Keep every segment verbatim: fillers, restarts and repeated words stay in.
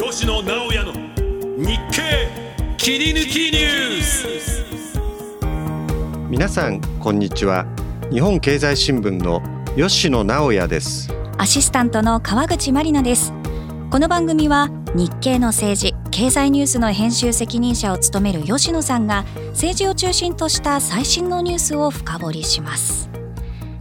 吉野直哉の日経切り抜きニュース。皆さんこんにちは。日本経済新聞の吉野直哉です。アシスタントの川口真理奈です。この番組は日経の政治・経済ニュースの編集責任者を務める吉野さんが政治を中心とした最新のニュースを深掘りします。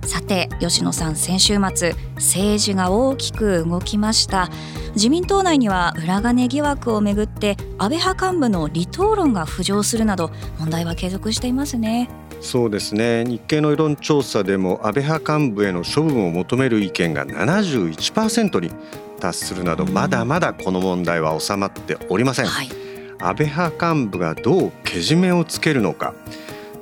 さて吉野さん、先週末政治が大きく動きました。自民党内には裏金疑惑をめぐって安倍派幹部の離党論が浮上するなど問題は継続していますね。そうですね。日経の世論調査でも安倍派幹部への処分を求める意見が ななじゅういちパーセント に達するなど、まだまだこの問題は収まっておりません、はい、安倍派幹部がどうけじめをつけるのか。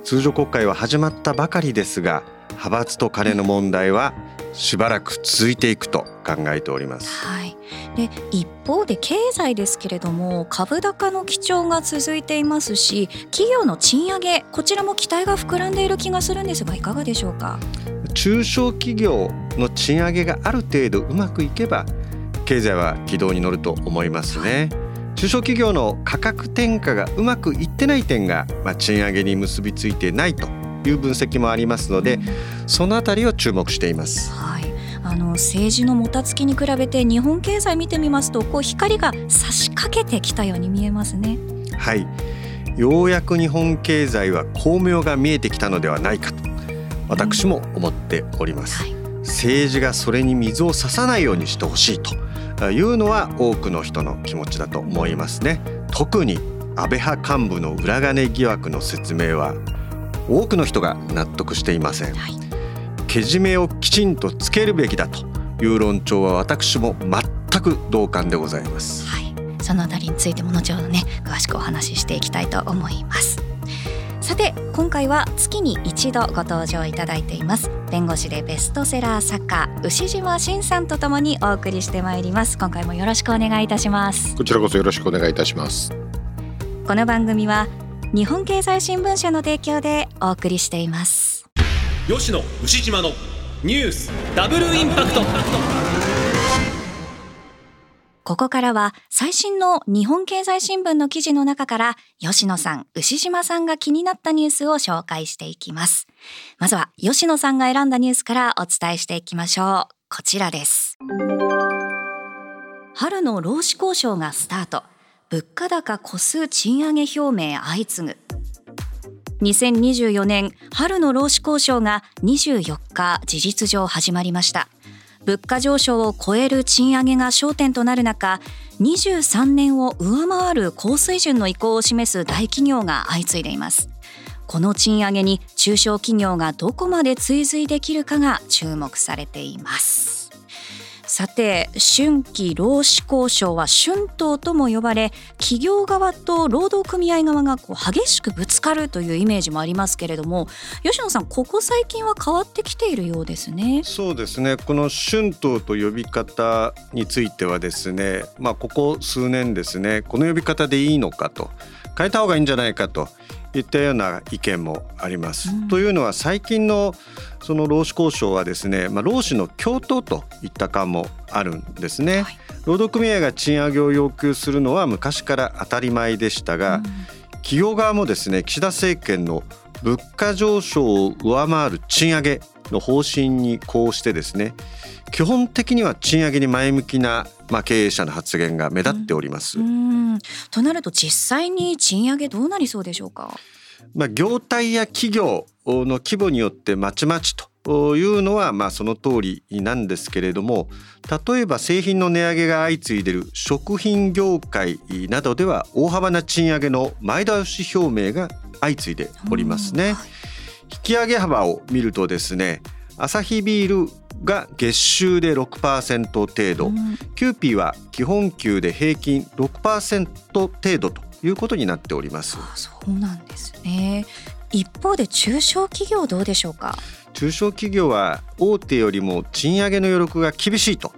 通常国会は始まったばかりですが、派閥と金の問題はしばらく続いていくと考えております、はい、で一方で経済ですけれども、株高の基調が続いていますし、企業の賃上げ、こちらも期待が膨らんでいる気がするんですが、いかがでしょうか。中小企業の賃上げがある程度うまくいけば経済は軌道に乗ると思いますね、はい。中小企業の価格転嫁がうまくいってない点が、まあ、賃上げに結びついてないという分析もありますので、うん、そのあたりを注目しています、はい。あの政治のもたつきに比べて日本経済見てみますと、こう光が差し掛けてきたように見えますね。はい、ようやく日本経済は光明が見えてきたのではないかと私も思っております、うん、はい。政治がそれに水を差さないようにしてほしいというのは多くの人の気持ちだと思いますね。特に安倍派幹部の裏金疑惑の説明は多くの人が納得していません、はい、けじめをきちんとつけるべきだという論調は私も全く同感でございます、はい。そのあたりについても後ほどね、詳しくお話ししていきたいと思います。さて今回は月に一度ご登場いただいています弁護士でベストセラー作家牛島真さんとともにお送りしてまいります。今回もよろしくお願いいたします。こちらこそよろしくお願いいたします。この番組は日本経済新聞社の提供でお送りしています。吉野牛島のニュースダブルインパクト。ここからは最新の日本経済新聞の記事の中から吉野さん、牛島さんが気になったニュースを紹介していきます。まずは吉野さんが選んだニュースからお伝えしていきましょう。こちらです。春の労使交渉がスタート、物価高個数賃上げ表明相次ぐ。にせんにじゅうよねん春の労使交渉がにじゅうよっか事実上始まりました。物価上昇を超える賃上げが焦点となる中、にじゅうさんねんを上回る高水準の意向を示す大企業が相次いでいます。この賃上げに中小企業がどこまで追随できるかが注目されています。さて春季労使交渉は春闘とも呼ばれ、企業側と労働組合側がこう激しくぶつかるというイメージもありますけれども、吉野さん、ここ最近は変わってきているようですね。そうですね。この春闘と呼び方についてはですね、まあ、ここ数年ですね、この呼び方でいいのかと、変えた方がいいんじゃないかといったような意見もあります、うん、というのは最近のその労使交渉はですね、まあ、労使の共闘といった感もあるんですね、はい。労働組合が賃上げを要求するのは昔から当たり前でしたが、うん、企業側もですね、岸田政権の物価上昇を上回る賃上げの方針にこうしてですね、基本的には賃上げに前向きな、まあ、経営者の発言が目立っております、うん、うん。となると実際に賃上げどうなりそうでしょうか。まあ、業態や企業の規模によってまちまちというのはまあその通りなんですけれども、例えば製品の値上げが相次いでいる食品業界などでは大幅な賃上げの前倒し表明が相次いでおりますね、はい。引き上げ幅を見るとですね、アサヒビールが月収で ろくパーセント 程度、うん、キューピーは基本給で平均 ろくパーセント 程度ということになっております。ああ、そうなんですね。一方で中小企業どうでしょうか。中小企業は大手よりも賃上げの余力が厳しいと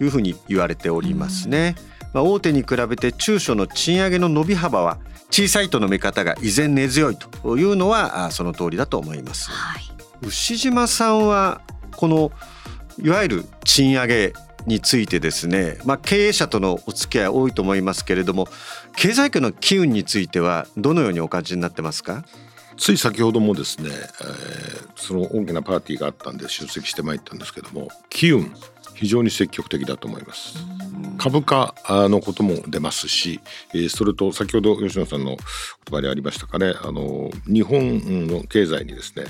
いうふうに言われておりますね、うん。まあ、大手に比べて中小の賃上げの伸び幅は小さいとの見方が依然根強いというのはその通りだと思います、はい。牛島さんはこのいわゆる賃上げについてですね、まあ、経営者とのお付き合い多いと思いますけれども、経済界の機運についてはどのようにお感じになってますか？つい先ほどもですね、えー、その大きなパーティーがあったんで出席してまいったんですけども、機運非常に積極的だと思います。株価のことも出ますし、それと先ほど吉野さんの言葉にありましたかね、あの日本の経済にですね、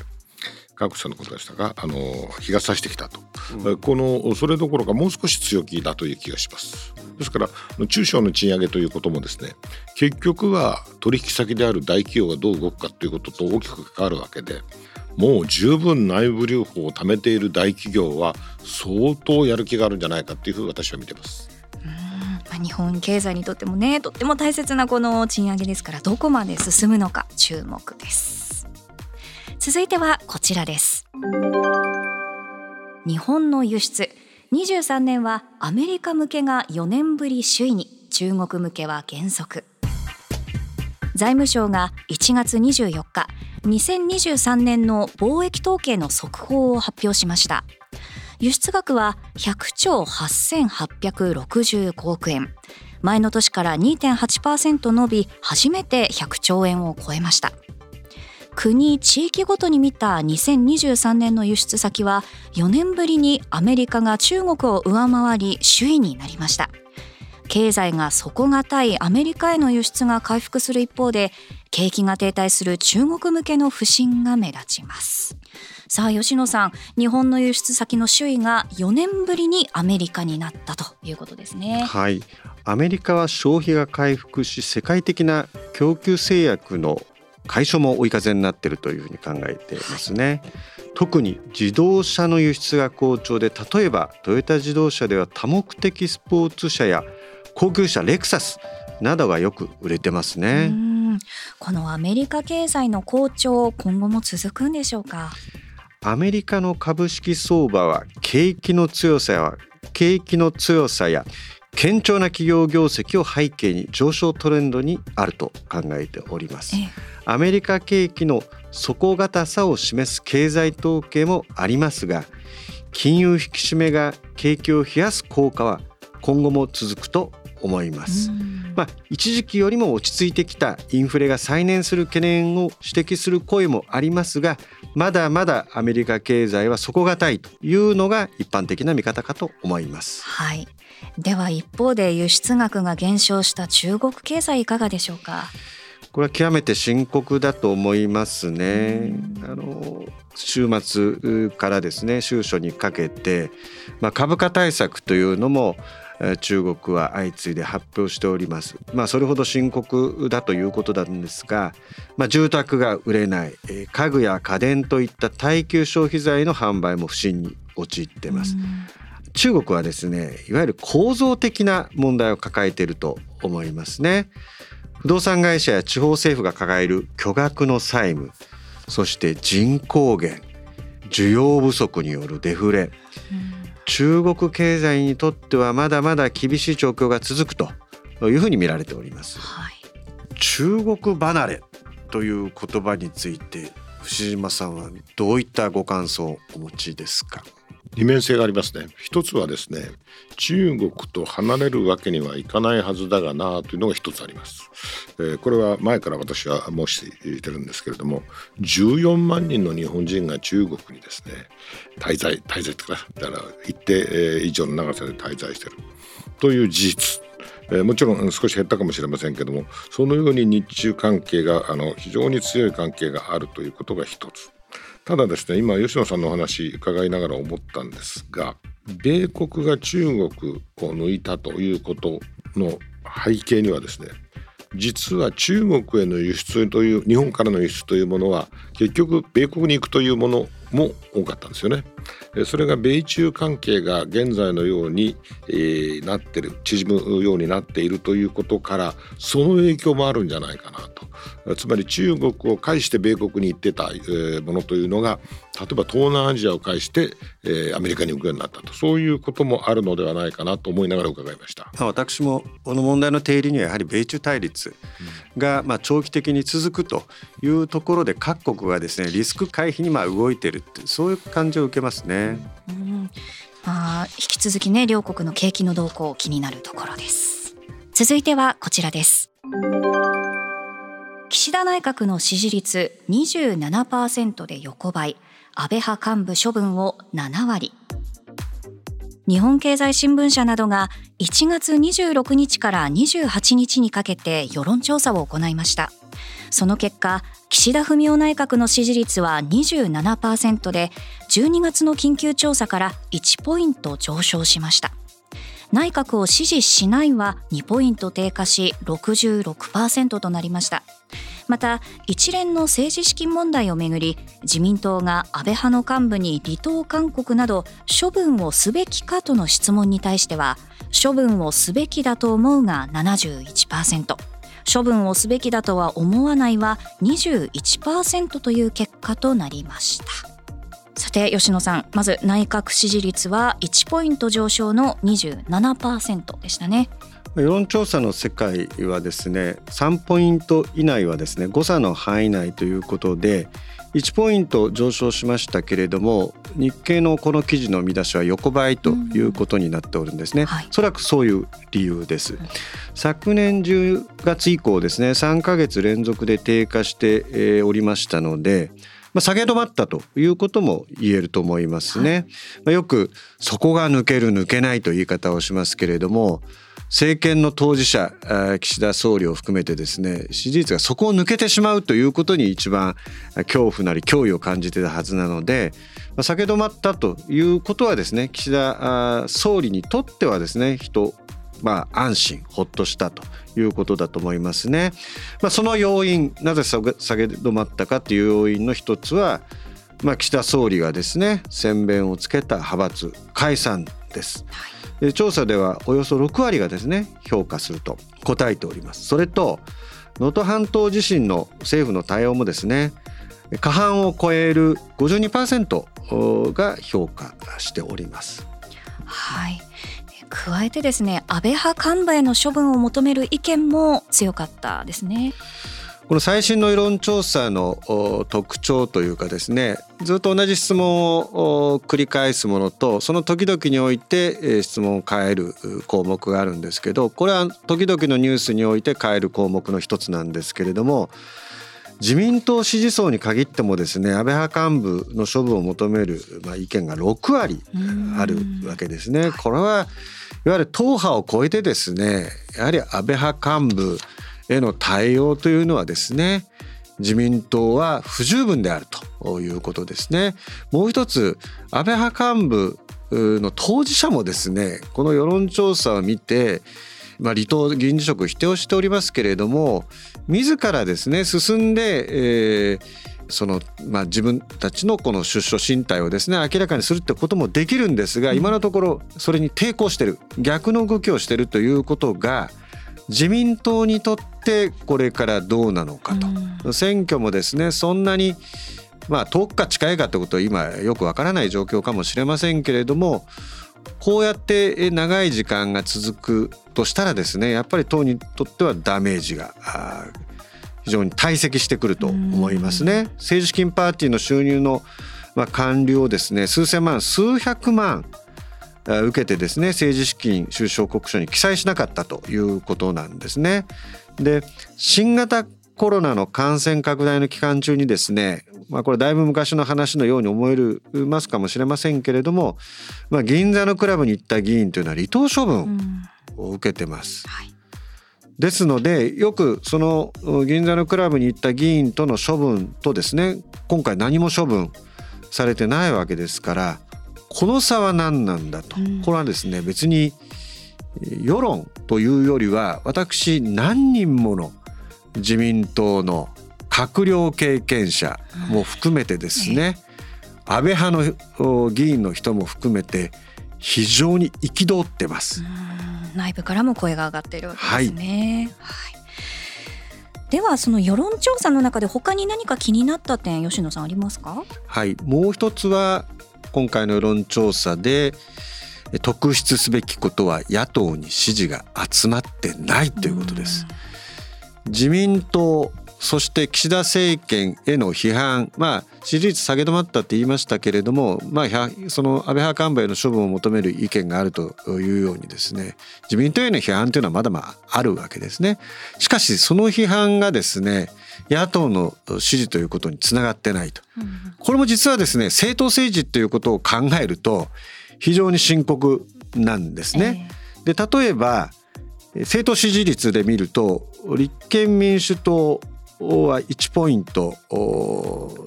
各社のことでしたが、あの日が差してきたと、うん、このそれどころかもう少し強気だという気がします。ですから中小の賃上げということもですね、結局は取引先である大企業がどう動くかということと大きく関わるわけで、もう十分内部留保を貯めている大企業は相当やる気があるんじゃないかというふうに私は見てます。日本経済にとってもね、とっても大切なこの賃上げですから、どこまで進むのか注目です。続いてはこちらです。日本の輸出にじゅうさんねんはアメリカ向けがよねんぶり首位に、中国向けは減速。財務省がいちがつにじゅうよっかにせんにじゅうさんねんの貿易統計の速報を発表しました。輸出額はひゃくちょうはっせんはっぴゃくろくじゅうごおくえん、前の年から にてんはちパーセント 伸び、初めてひゃくちょうえんを超えました。国・地域ごとに見たにせんにじゅうさんねんの輸出先は、よねんぶりにアメリカが中国を上回り首位になりました。経済が底堅いアメリカへの輸出が回復する一方で、景気が停滞する中国向けの不振が目立ちます。さあ吉野さん、日本の輸出先の首位がよねんぶりにアメリカになったということですね。はい、アメリカは消費が回復し、世界的な供給制約の解消も追い風になっているというふうに考えていますね、はい、特に自動車の輸出が好調で、例えばトヨタ自動車では多目的スポーツ車や高級車レクサスなどがよく売れてますね。うん、このアメリカ経済の好調、今後も続くんでしょうか？アメリカの株式相場は景気の強さや景気の強さや堅調な企業業績を背景に上昇トレンドにあると考えております、ええ、アメリカ景気の底堅さを示す経済統計もありますが、金融引き締めが景気を冷やす効果は今後も続くと思います、まあ、一時期よりも落ち着いてきたインフレが再燃する懸念を指摘する声もありますが、まだまだアメリカ経済は底堅いというのが一般的な見方かと思います、はい、では一方で輸出額が減少した中国経済いかがでしょうか？これは極めて深刻だと思いますね。あの週末からですね、週初にかけて、まあ、株価対策というのも中国は相次いで発表しております、まあ、それほど深刻だということなんですが、まあ、住宅が売れない、家具や家電といった耐久消費財の販売も不振に陥っています。中国はですね、いわゆる構造的な問題を抱えていると思いますね。不動産会社や地方政府が抱える巨額の債務、そして人口減、需要不足によるデフレ、中国経済にとってはまだまだ厳しい状況が続くというふうに見られております、はい、中国離れという言葉について藤島さんはどういったご感想をお持ちですか？二面性がありますね。一つはですね、中国と離れるわけにはいかないはずだがなというのが一つあります、えー、これは前から私は申してるんですけれども、じゅうよんまんにんの日本人が中国にですね滞在滞在ってかだから一定以上の長さで滞在しているという事実、えー、もちろん少し減ったかもしれませんけれども、そのように日中関係があの非常に強い関係があるということが一つ。ただですね、今吉野さんのお話伺いながら思ったんですが、米国が中国を抜いたということの背景にはですね、実は中国への輸出という、日本からの輸出というものは結局米国に行くというものも多かったんですよね。それが米中関係が現在のように、えー、なってる、縮むようになっているということから、その影響もあるんじゃないかなと。つまり中国を介して米国に行ってたものというのが、例えば東南アジアを介して、えー、アメリカに行くようになったと、そういうこともあるのではないかなと思いながら伺いました。私もこの問題の定理にはやはり米中対立がまあ長期的に続くというところで、各国がですねリスク回避にまあ動いているって、そういう感じを受けますね。うん、あ引き続きね両国の景気の動向気になるところです。続いてはこちらです。岸田内閣の支持率 にじゅうななパーセント で横ばい、安倍派幹部処分をななわり。日本経済新聞社などがいちがつにじゅうろくにちからにじゅうはちにちにかけて世論調査を行いました。その結果、岸田文雄内閣の支持率は にじゅうななパーセント で、じゅうにがつの緊急調査からいちポイント上昇しました。内閣を支持しないはにポイント低下し ろくじゅうろくパーセント となりました。また、一連の政治資金問題をめぐり、自民党が安倍派の幹部に離党勧告など処分をすべきかとの質問に対しては、処分をすべきだと思うが ななじゅういちパーセント、処分をすべきだとは思わないは にじゅういちパーセント という結果となりました。さて吉野さん、まず内閣支持率はいちポイント上昇の にじゅうななパーセント でしたね。世論調査の世界はですね、さんポイント以内はですね誤差の範囲内ということで、いちポイント上昇しましたけれども、日経のこの記事の見出しは横ばいということになっておるんですね、うん、はい、おそらくそういう理由です。昨年じゅうがつ以降ですね、さんかげつ連続で低下しておりましたので、まあ、下げ止まったということも言えると思いますね、はい。まあ、よく底が抜ける抜けないという言い方をしますけれども、政権の当事者岸田総理を含めてですね、支持率がそこを抜けてしまうということに一番恐怖なり脅威を感じていたはずなので、下げ止まったということはですね、岸田総理にとってはですね、人、まあ、安心ほっとしたということだと思いますね、まあ、その要因、なぜ下げ止まったかという要因の一つは、まあ、岸田総理がですね先鞭をつけた派閥解散です、はい。調査ではおよそろくわりがですね評価すると答えております。それと能登半島地震の政府の対応もですね、過半を超える ごじゅうにパーセント が評価しております。はい、加えてですね、安倍派幹部への処分を求める意見も強かったですね。この最新の世論調査の特徴というかですね、ずっと同じ質問を繰り返すものと、その時々において質問を変える項目があるんですけど、これは時々のニュースにおいて変える項目の一つなんですけれども、自民党支持層に限ってもですね、安倍派幹部の処分を求める意見がろくわりあるわけですね。これはいわゆる党派を超えてですね、やはり安倍派幹部への対応というのはですね、自民党は不十分であるということですね。もう一つ、安倍派幹部の当事者もですね、この世論調査を見て、まあ、離党議員辞職否定をしておりますけれども、自らですね進んで、えーそのまあ、自分たちのこの出処進退をですね明らかにするってこともできるんですが、今のところそれに抵抗している、逆の動きをしているということが、自民党にとってこれからどうなのかと、うん、選挙もですねそんなに、まあ、遠くか近いかということは今よくわからない状況かもしれませんけれども、こうやって長い時間が続くとしたらですね、やっぱり党にとってはダメージが非常に堆積してくると思いますね、うん、政治資金パーティーの収入の還流をですね数千万数百万受けてですね、政治資金収支報告書に記載しなかったということなんですね。で、新型コロナの感染拡大の期間中にですね、まあ、これだいぶ昔の話のように思えるますかもしれませんけれども、まあ、銀座のクラブに行った議員というのは離党処分を受けてます、うん、はい。ですので、よくその銀座のクラブに行った議員との処分とですね、今回何も処分されてないわけですから、この差は何なんだと、うん、これはですね別に世論というよりは、私何人もの自民党の閣僚経験者も含めてですね、うん、安倍派の議員の人も含めて非常に憤ってます、うん、内部からも声が上がっているわけですね、はいはい。では、その世論調査の中で他に何か気になった点、吉野さんありますか？はい、もう一つは今回の世論調査で特筆すべきことは、野党に支持が集まってないということです。自民党そして岸田政権への批判、まあ、支持率下げ止まったって言いましたけれども、まあ、その安倍派幹部への処分を求める意見があるというようにですね、自民党への批判というのはまだまああるわけですね。しかしその批判がですね、野党の支持ということにつながってないと、うん、これも実はですね、政党政治ということを考えると非常に深刻なんですね、えー、で例えば政党支持率で見ると立憲民主党はいちポイント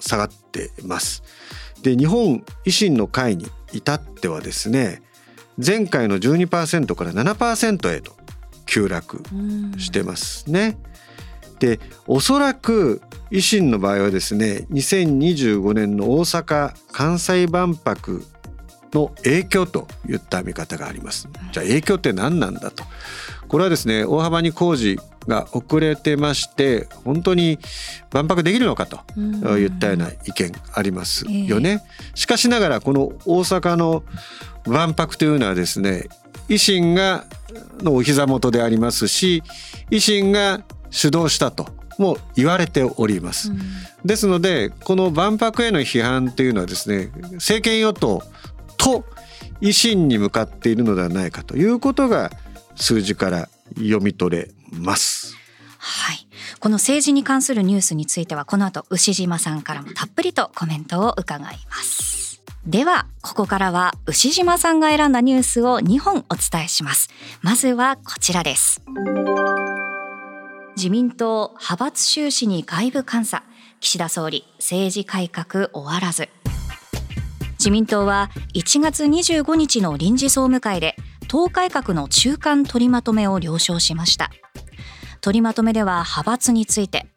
下がってます。で、日本維新の会に至ってはですね、前回の じゅうにパーセント から ななパーセント へと急落してますね。で、おそらく維新の場合はですね、にせんにじゅうごねんの大阪・関西万博の影響といった見方があります。じゃあ影響って何なんだと。これはですね、大幅に工事が遅れてまして、本当に万博できるのかといったような意見ありますよね。しかしながらこの大阪の万博というのはですね、維新がのお膝元でありますし、維新が主導したとも言われております。ですのでこの万博への批判というのはですね、政権与党と維新に向かっているのではないかということが数字から読み取れます。はい、この政治に関するニュースについてはこの後牛島さんからもたっぷりとコメントを伺います。ではここからは牛島さんが選んだニュースをにほんお伝えします。まずはこちらです。自民党派閥収支に外部監査、岸田総理政治改革終わらず。自民党はいちがつにじゅうごにちの臨時総務会で党改革の中間取りまとめを了承しました。取りまとめでは派閥について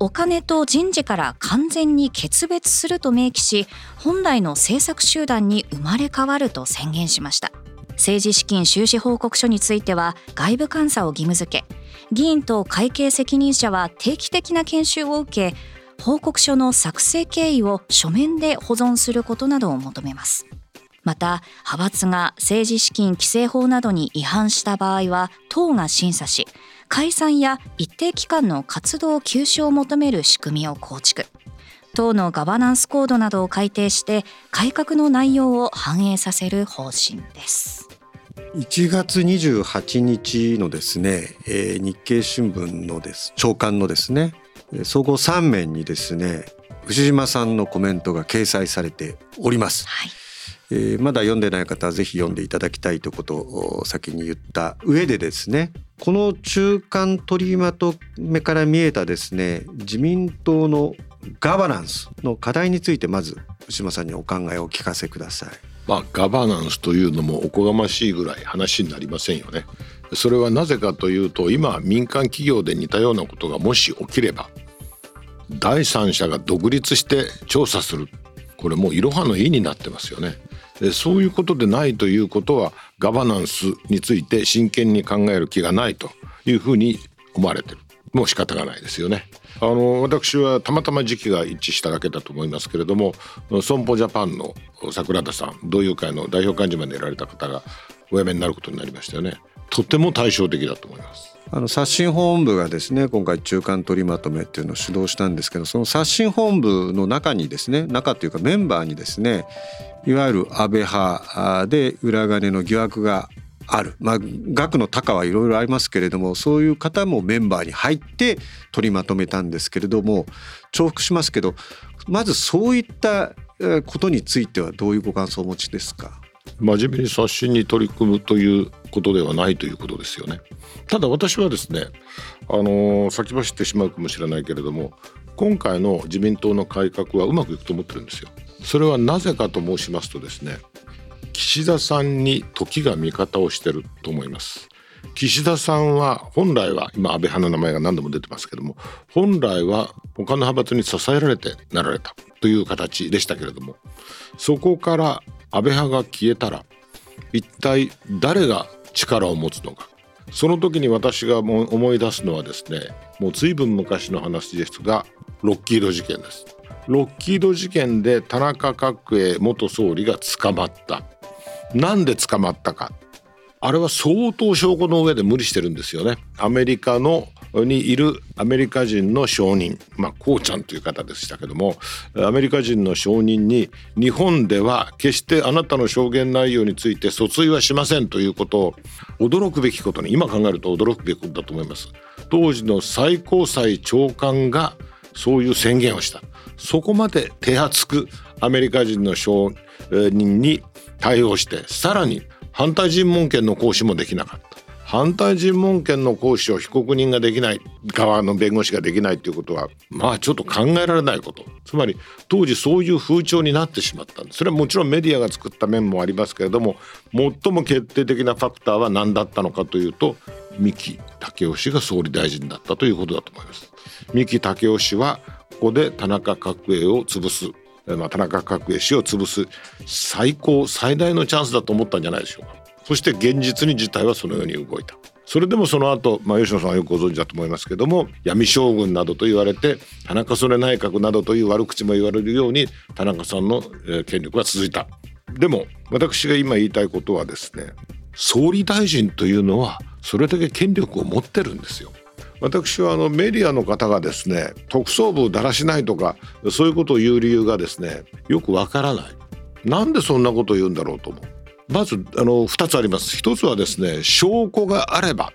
お金と人事から完全に決別すると明記し、本来の政策集団に生まれ変わると宣言しました。政治資金収支報告書については外部監査を義務付け、議員と会計責任者は定期的な研修を受け、報告書の作成経緯を書面で保存することなどを求めます。また派閥が政治資金規正法などに違反した場合は党が審査し、解散や一定期間の活動休止を求める仕組みを構築、党のガバナンスコードなどを改定して改革の内容を反映させる方針です。いちがつにじゅうはちにちのですね、えー、日経新聞のです朝刊のですね総合さんめんにですね、牛島さんのコメントが掲載されております。はい、えー、まだ読んでない方はぜひ読んでいただきたいということを先に言った上でですね、この中間取りまとめから見えたですね、自民党のガバナンスの課題についてまず牛島さんにお考えを聞かせください。まあ、ガバナンスというのもおこがましいぐらい話になりませんよね。それはなぜかというと、今民間企業で似たようなことがもし起きれば第三者が独立して調査する、これもういろはの意になってますよね。で、そういうことでないということはガバナンスについて真剣に考える気がないというふうに思われてる。もう仕方がないですよね。あの私はたまたま時期が一致しただけだと思いますけれども、損保ジャパンの桜田さん、同友会の代表幹事までやられた方がお辞めになることになりましたよね。とても対照的だと思います。あの刷新本部がですね、今回中間取りまとめっていうのを主導したんですけど、その刷新本部の中にですね、中というかメンバーにですね、いわゆる安倍派で裏金の疑惑がある、まあ、額の高はいろいろありますけれども、そういう方もメンバーに入って取りまとめたんですけれども、重複しますけど、まずそういったことについてはどういうご感想をお持ちですか。真面目に刷新に取り組むということではないということですよね。ただ私はですね、あのー、先走ってしまうかもしれないけれども、今回の自民党の改革はうまくいくと思ってるんですよ。それはなぜかと申しますとですね、岸田さんに時が味方をしてると思います。岸田さんは本来は、今安倍派の名前が何度も出てますけども、本来は他の派閥に支えられてなられたという形でしたけれども、そこから安倍派が消えたら一体誰が力を持つのか。その時に私がもう思い出すのはですね、もう随分昔の話ですが、ロッキード事件です。ロッキード事件で田中角栄元総理が捕まった。なんで捕まったか、あれは相当証拠の上で無理してるんですよね。アメリカのにいるアメリカ人の商人、まあ、こうちゃんという方でしたけども、アメリカ人の商人に日本では決してあなたの証言内容について訴追はしませんということを、驚くべきことに、今考えると驚くべきことだと思います。当時の最高裁長官がそういう宣言をした。そこまで手厚くアメリカ人の証人に対応して、さらに反対尋問権の行使もできなかった。反対尋問権の行使を被告人ができない、側の弁護士ができないということは、まあちょっと考えられないこと。つまり当時そういう風潮になってしまったんです。それはもちろんメディアが作った面もありますけれども、最も決定的なファクターは何だったのかというと、三木武雄氏が総理大臣だったということだと思います。三木武雄氏はここで田中角栄を潰す、まあ、田中角栄氏を潰す最高最大のチャンスだと思ったんじゃないでしょうか。そして現実に事態はそのように動いた。それでもその後、まあ、吉野さんはよくご存知だと思いますけども、闇将軍などと言われて、田中曽根内閣などという悪口も言われるように田中さんの権力は続いた。でも私が今言いたいことはですね、総理大臣というのはそれだけ権力を持ってるんですよ。私はあのメディアの方がですね、特捜部をだらしないとかそういうことを言う理由がですね、よくわからない。なんでそんなことを言うんだろうと思う。まずあのふたつあります。ひとつはですね、証拠があれば、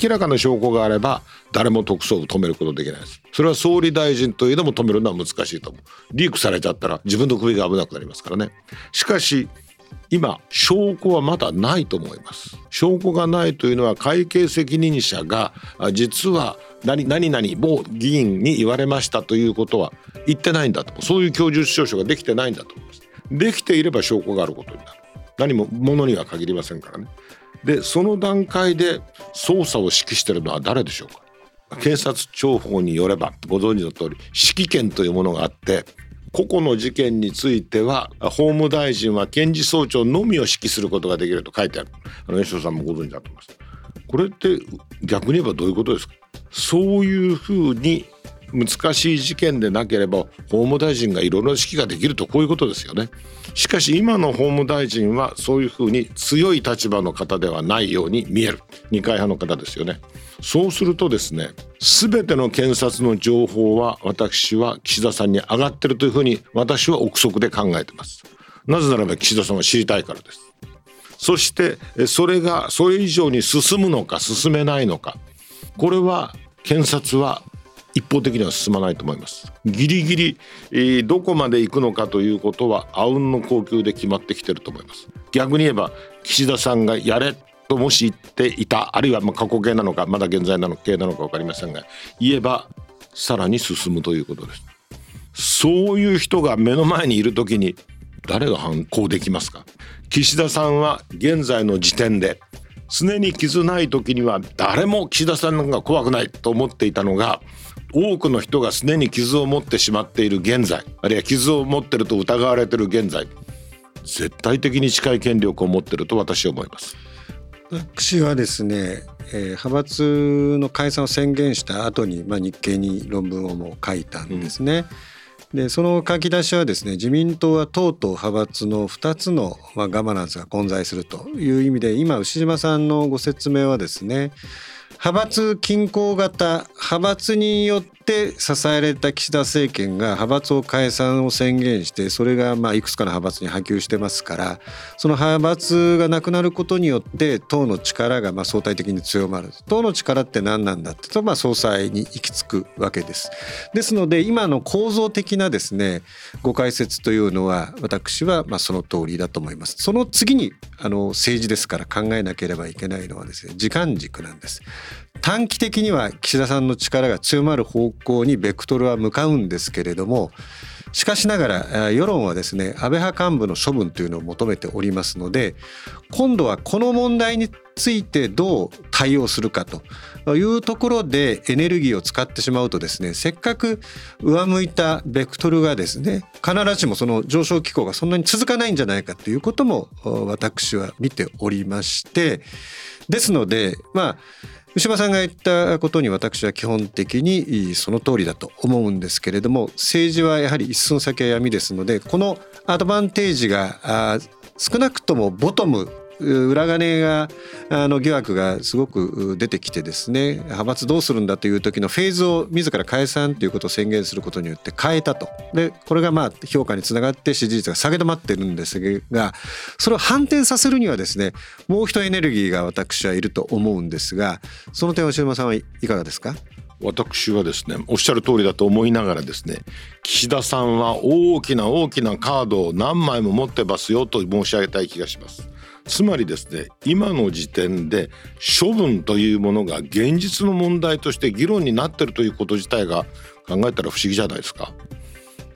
明らかな証拠があれば誰も特捜部止めることできないです。それは総理大臣といえども止めるのは難しいと思う。リークされちゃったら自分の首が危なくなりますからね。しかし今証拠はまだないと思います。証拠がないというのは、会計責任者が実は 何, 何々某議員に言われましたということは言ってないんだと、そういう供述調書ができてないんだと思います。できていれば証拠があることになる。何も物には限りませんからね。で、その段階で捜査を指揮しているのは誰でしょうか。警察庁法によれば、ご存知の通り指揮権というものがあって、個々の事件については法務大臣は検事総長のみを指揮することができると書いてある。あの吉野さんもご存知だと思います。これって逆に言えばどういうことですか。そういうふうに難しい事件でなければ法務大臣がいろいろ指揮ができると、こういうことですよね。しかし今の法務大臣はそういうふうに強い立場の方ではないように見える。二階派の方ですよね。そうするとですね、全ての検察の情報は私は岸田さんに上がってるというふうに私は憶測で考えてます。なぜならば岸田さんは知りたいからです。そしてそれがそれ以上に進むのか進めないのか、これは検察は一方的には進まないと思います。ギリギリ、えー、どこまで行くのかということはあうんの呼吸で決まってきてると思います。逆に言えば岸田さんがやれともし言っていた、あるいはまあ過去形なのかまだ現在なの形なのか分かりませんが、言えばさらに進むということです。そういう人が目の前にいるときに誰が反抗できますか。岸田さんは現在の時点で常に傷ない時には誰も岸田さんが怖くないと思っていたのが、多くの人がすでに傷を持ってしまっている現在、あるいは傷を持っていると疑われている現在、絶対的に近い権力を持っていると私は思います。私はですね、えー、派閥の解散を宣言した後に、まあ、日経に論文をもう書いたんですね、うん、でその書き出しはですね、自民党は党と派閥のふたつの、まあ、ガバナンスが混在するという意味で、今牛島さんのご説明はですね、派閥均衡型、派閥によって支えられた岸田政権が派閥を解散を宣言して、それがまあいくつかの派閥に波及してますから、その派閥がなくなることによって党の力がまあ相対的に強まる。党の力って何なんだってと、まあ総裁に行き着くわけです。ですので今の構造的なですねご解説というのは、私はまあその通りだと思います。その次にあの政治ですから考えなければいけないのはですね、時間軸なんです。短期的には岸田さんの力が強まる方向にベクトルは向かうんですけれども、しかしながら世論はですね、安倍派幹部の処分というのを求めておりますので、今度はこの問題についてどう対応するかというところでエネルギーを使ってしまうとですね、せっかく上向いたベクトルがですね、必ずしもその上昇機構がそんなに続かないんじゃないかということも私は見ておりまして、ですのでまあ牛島さんが言ったことに私は基本的にその通りだと思うんですけれども、政治はやはり一寸先は闇ですので、このアドバンテージが少なくともボトム裏金があの疑惑がすごく出てきてですね、派閥どうするんだという時のフェーズを自ら解散ということを宣言することによって変えたと。でこれがまあ評価につながって支持率が下げ止まってるんですが、それを反転させるにはですね、もう一エネルギーが私はいると思うんですが、その点を塩山さんはいかがですか？私はですね、おっしゃる通りだと思いながらですね、岸田さんは大きな大きなカードを何枚も持ってますよと申し上げたい気がします。つまりですね、今の時点で処分というものが現実の問題として議論になっているということ自体が考えたら不思議じゃないですか。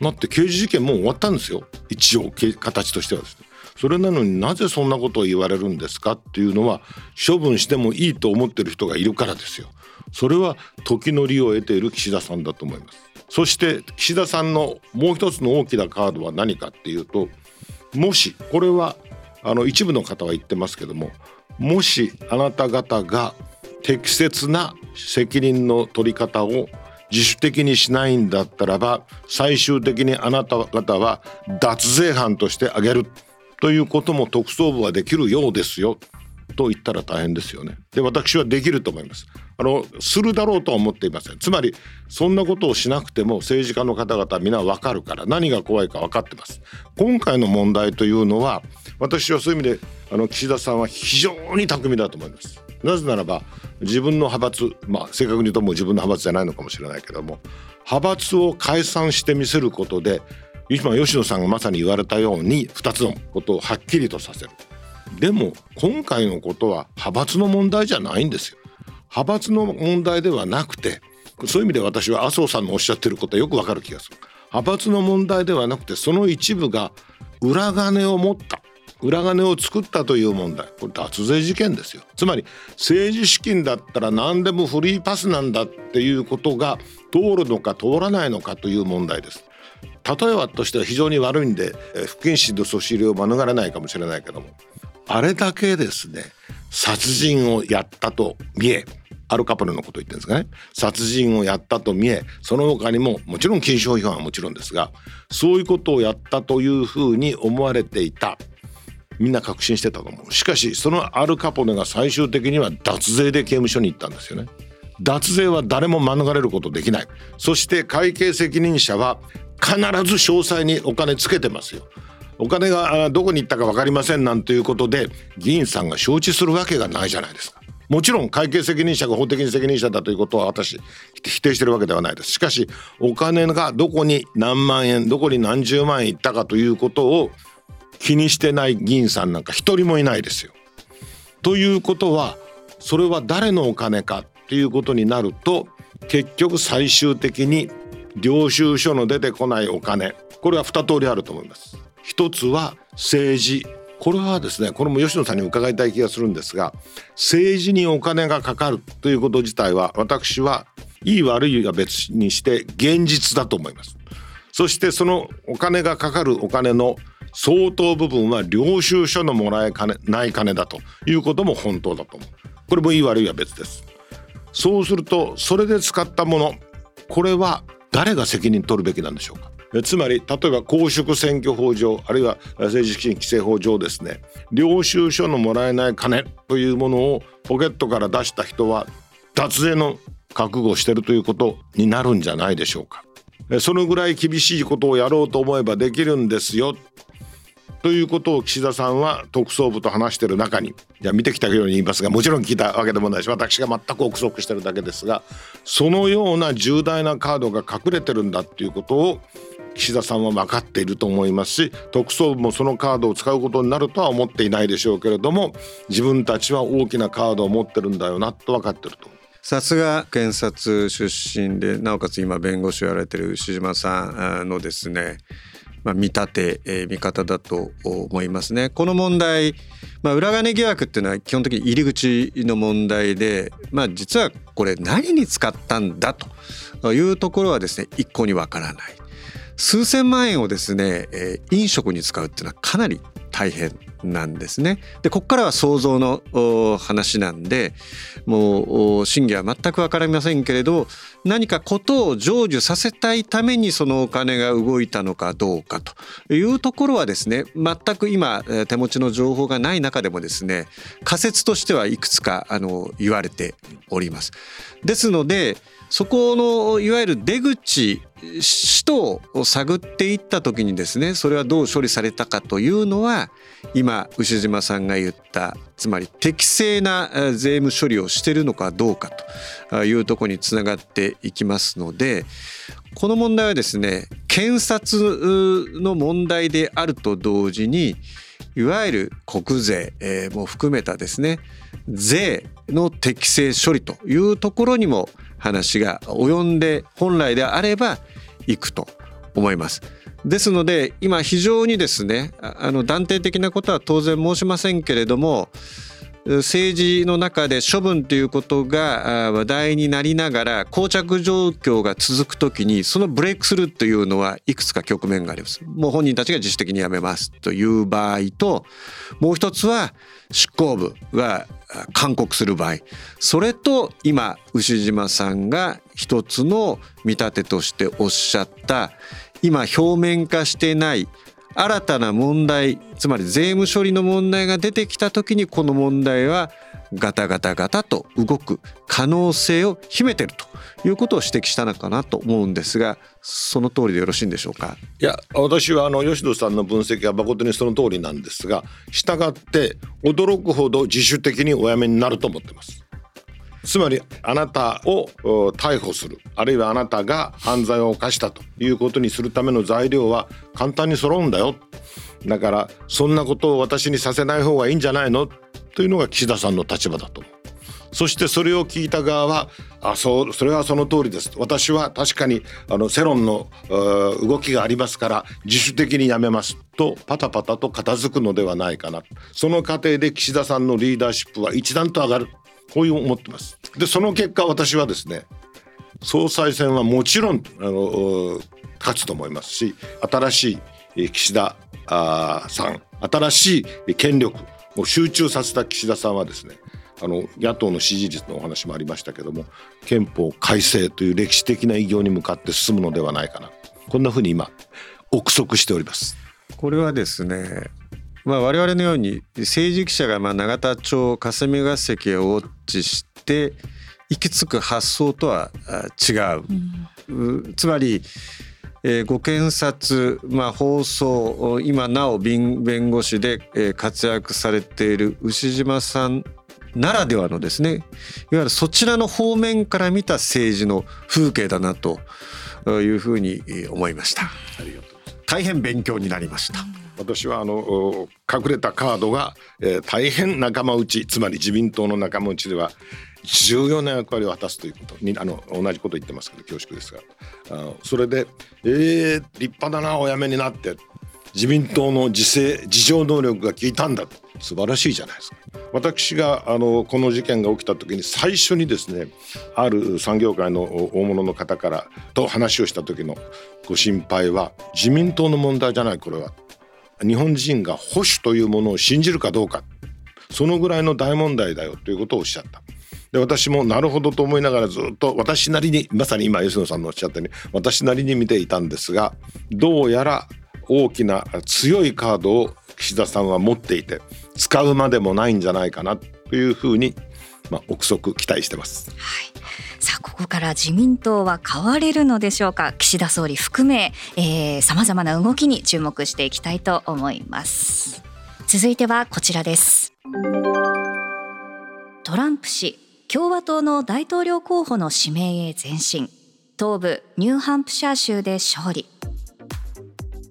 だって刑事事件もう終わったんですよ、一応形としてはですね。それなのになぜそんなことを言われるんですかっていうのは、処分してもいいと思ってる人がいるからですよ。それは時の利を得ている岸田さんだと思います。そして岸田さんのもう一つの大きなカードは何かっていうと、もしこれはあの一部の方は言ってますけども、もしあなた方が適切な責任の取り方を自主的にしないんだったらば、最終的にあなた方は脱税犯としてあげるということも特捜部はできるようですよと言ったら大変ですよね。で、私はできると思います。あのするだろうとは思っていません。つまりそんなことをしなくても政治家の方々みんな分かるから、何が怖いか分かってます。今回の問題というのは、私はそういう意味であの岸田さんは非常に巧みだと思います。なぜならば自分の派閥、まあ、正確に言うともう自分の派閥じゃないのかもしれないけども、派閥を解散してみせることで、今吉野さんがまさに言われたようにふたつのことをはっきりとさせる。でも今回のことは派閥の問題じゃないんですよ。派閥の問題ではなくて、そういう意味で私は麻生さんのおっしゃってることはよくわかる気がする。派閥の問題ではなくて、その一部が裏金を持った裏金を作ったという問題、これ脱税事件ですよ。つまり政治資金だったら何でもフリーパスなんだっていうことが通るのか通らないのかという問題です。例えばとしては非常に悪いんで不謹慎とそしりを免れないかもしれないけども、あれだけですね、殺人をやったと見え、アルカポネのこと言ってるんですかね、殺人をやったと見え、その他にももちろん金商違反はもちろんですが、そういうことをやったというふうに思われていた、みんな確信してたと思う。しかしそのアルカポネが最終的には脱税で刑務所に行ったんですよね。脱税は誰も免れることできない。そして会計責任者は必ず詳細にお金つけてますよ。お金がどこに行ったか分かりませんなんていうことで議員さんが承知するわけがないじゃないですか。もちろん会計責任者が法的に責任者だということは私否定してるわけではないです。しかしお金がどこに何万円どこに何十万円行ったかということを気にしてない議員さんなんか一人もいないですよ。ということはそれは誰のお金かっていうことになると、結局最終的に領収書の出てこないお金、これは二通りあると思います。一つは政治、これはですね、これも吉野さんに伺いたい気がするんですが、政治にお金がかかるということ自体は私はいい悪いが別にして現実だと思います。そしてそのお金がかかるお金の相当部分は領収書のもらえ金ない金だということも本当だと思う。これもいい悪いは別です。そうするとそれで使ったもの、これは誰が責任取るべきなんでしょうか。つまり例えば公職選挙法上あるいは政治資金規正法上ですね、領収書のもらえない金というものをポケットから出した人は脱税の覚悟をしているということになるんじゃないでしょうか。そのぐらい厳しいことをやろうと思えばできるんですよということを岸田さんは特捜部と話している中に、いや見てきたように言いますが、もちろん聞いたわけでもないし、私が全く憶測してるだけですが、そのような重大なカードが隠れてるんだということを岸田さんは分かっていると思いますし、特捜部もそのカードを使うことになるとは思っていないでしょうけれども、自分たちは大きなカードを持ってるんだよなと分かってると。さすが検察出身でなおかつ今弁護士をやられている牛島さんのですね、まあ、見立て、えー、見方だと思いますね。この問題、まあ、裏金疑惑っていうのは基本的に入り口の問題で、まあ、実はこれ何に使ったんだというところはですね、一向にわからない。数千万円をですね、えー、飲食に使うっていうのはかなり大変なんですね。でここからは想像の話なんで、もう真偽は全く分かりませんけれど、何かことを成就させたいためにそのお金が動いたのかどうかというところはですね、全く今手持ちの情報がない中でもですね、仮説としてはいくつかあの言われております。ですのでそこのいわゆる出口使途を探っていった時にですね、それはどう処理されたかというのは、今牛島さんが言ったつまり適正な税務処理をしているのかどうかというところにつながっていきますので、この問題はですね、検察の問題であると同時に、いわゆる国税も含めたですね、税の適正処理というところにも話が及んで、本来であればいくと思います。ですので今非常にですね、あの断定的なことは当然申しませんけれども、政治の中で処分ということが話題になりながら膠着状況が続くときに、そのブレイクスルーというのはいくつか局面があります。もう本人たちが自主的に辞めますという場合と、もう一つは執行部が勧告する場合、それと今牛島さんが一つの見立てとしておっしゃった、今表面化してない新たな問題、つまり税務処理の問題が出てきたときに、この問題はガタガタガタと動く可能性を秘めているということを指摘したのかなと思うんですが、その通りでよろしいんでしょうか。いや、私はあの吉野さんの分析は誠にその通りなんですが、したがって驚くほど自主的にお辞めになると思ってます。つまりあなたを逮捕する、あるいはあなたが犯罪を犯したということにするための材料は簡単に揃うんだよ、だからそんなことを私にさせない方がいいんじゃないのというのが岸田さんの立場だと思う。そしてそれを聞いた側は、あ、そう、それはその通りです、私は確かにあの世論の動きがありますから自主的にやめますとパタパタと片付くのではないかな。その過程で岸田さんのリーダーシップは一段と上がる、こういう思ってます。でその結果、私はですね、総裁選はもちろんあの勝つと思いますし、新しい岸田さん、新しい権力を集中させた岸田さんはですね、あの野党の支持率のお話もありましたけども、憲法改正という歴史的な偉業に向かって進むのではないかな、こんなふうに今憶測しております。これはですね、まあ、我々のように政治記者がまあ永田町霞が関をウォッチして行き着く発想とは違う、うん、つまり、えー、ご検察、まあ、法曹、今なお弁護士で活躍されている牛島さんならではのですね、いわゆるそちらの方面から見た政治の風景だなというふうに思いました。ありがとうございます。大変勉強になりました。私はあの隠れたカードが、えー、大変仲間内、つまり自民党の仲間内では重要な役割を果たすということに、あの同じこと言ってますけど恐縮ですが、あのそれで、えー、立派だなお辞めになって、自民党の自制自浄能力が効いたんだと、素晴らしいじゃないですか。私があのこの事件が起きた時に最初にですね、ある産業界の大物の方からと話をした時のご心配は、自民党の問題じゃない、これは日本人が保守というものを信じるかどうか、そのぐらいの大問題だよということをおっしゃった。で私もなるほどと思いながら、ずっと私なりに、まさに今吉野さんのおっしゃったように私なりに見ていたんですが、どうやら大きな強いカードを岸田さんは持っていて、使うまでもないんじゃないかなというふうに、まあ、憶測期待してます、はい。さあここから自民党は変われるのでしょうか。岸田総理含め、えー、様々な動きに注目していきたいと思います。続いてはこちらです。トランプ氏共和党の大統領候補の指名へ前進、東部ニューハンプシャー州で勝利。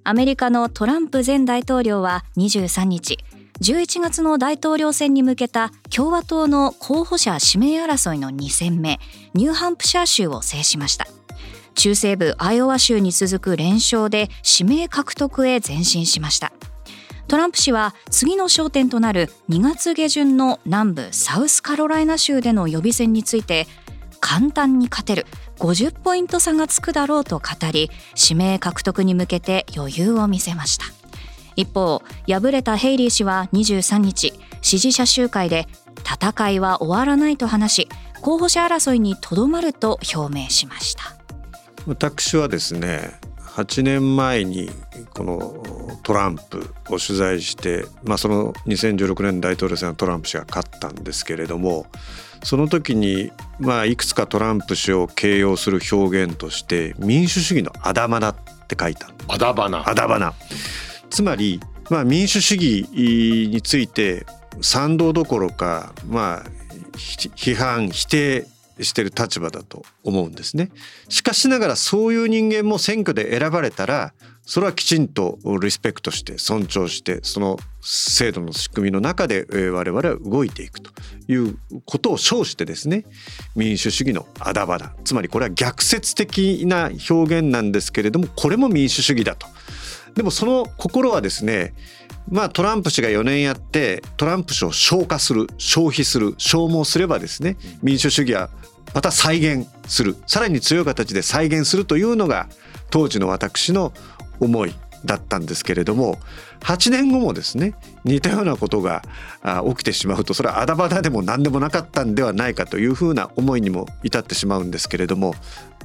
アメリカのトランプ前大統領はにじゅうさんにち、じゅういちがつの大統領選に向けた共和党の候補者指名争いのに戦目、ニューハンプシャー州を制しました。中西部アイオワ州に続く連勝で指名獲得へ前進しました。トランプ氏は次の焦点となるにがつげじゅんの南部サウスカロライナ州での予備選について、簡単に勝てる、ごじゅっポイント差がつくだろうと語り、指名獲得に向けて余裕を見せました。一方、敗れたヘイリー氏はにじゅうさんにち、支持者集会で戦いは終わらないと話し、候補者争いにとどまると表明しました。私はですね、はちねんまえにこのトランプを取材して、まあ、そのにせんじゅうろくねん大統領選はトランプ氏が勝ったんですけれども、その時にまあいくつかトランプ氏を形容する表現として民主主義のあだ花って書いた。あだ花。あだ花。つまりまあ民主主義について賛同どころかまあ批判否定してる立場だと思うんですね。しかしながらそういう人間も選挙で選ばれたら、それはきちんとリスペクトして尊重して、その制度の仕組みの中で我々は動いていくということを称してですね、民主主義のあだ花、つまりこれは逆説的な表現なんですけれども、これも民主主義だと。でもその心はですね、まあ、トランプ氏がよねんやってトランプ氏を消化する、消費する、消耗すればですね、民主主義はまた再現する、さらに強い形で再現するというのが当時の私の思いだったんですけれども、はちねんごもですね、似たようなことが起きてしまうと、それはあだ花でも何でもなかったんではないかというふうな思いにも至ってしまうんですけれども、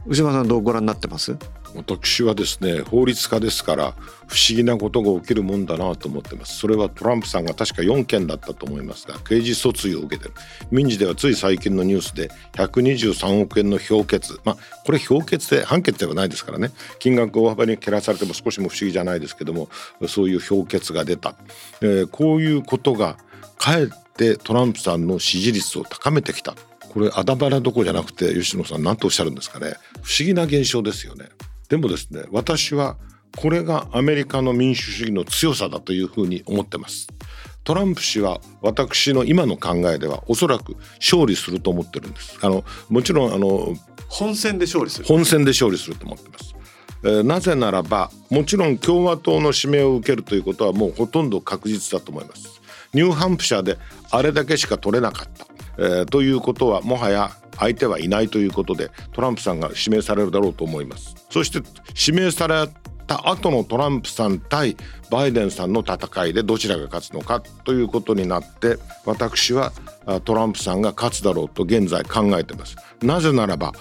牛島さんどうご覧になってます？私はですね、法律家ですから不思議なことが起きるもんだなと思ってます。それはトランプさんが確かよんけんだったと思いますが、刑事訴追を受けてる。民事ではつい最近のニュースでひゃくにじゅうさんおくえんの評決、まあ、これ評決で判決ではないですからね、金額大幅に減らされても少しも不思議じゃないですけども、そういう評決が出た、えー、こういうことがかえってトランプさんの支持率を高めてきた。これあだ花どころじゃなくて、吉野さん何とおっしゃるんですかね。不思議な現象ですよね。でもですね、私はこれがアメリカの民主主義の強さだというふうに思ってます。トランプ氏は私の今の考えではおそらく勝利すると思ってるんです。あのもちろんあの本選で勝利する本選で勝利すると思ってます。えー、なぜならば、もちろん共和党の指名を受けるということはもうほとんど確実だと思います。ニューハンプシャーであれだけしか取れなかった、えー、ということはもはや相手はいないということで、トランプさんが指名されるだろうと思います。そして指名された後のトランプさん対バイデンさんの戦いでどちらが勝つのかということになって、私はトランプさんが勝つだろうと現在考えています。なぜならば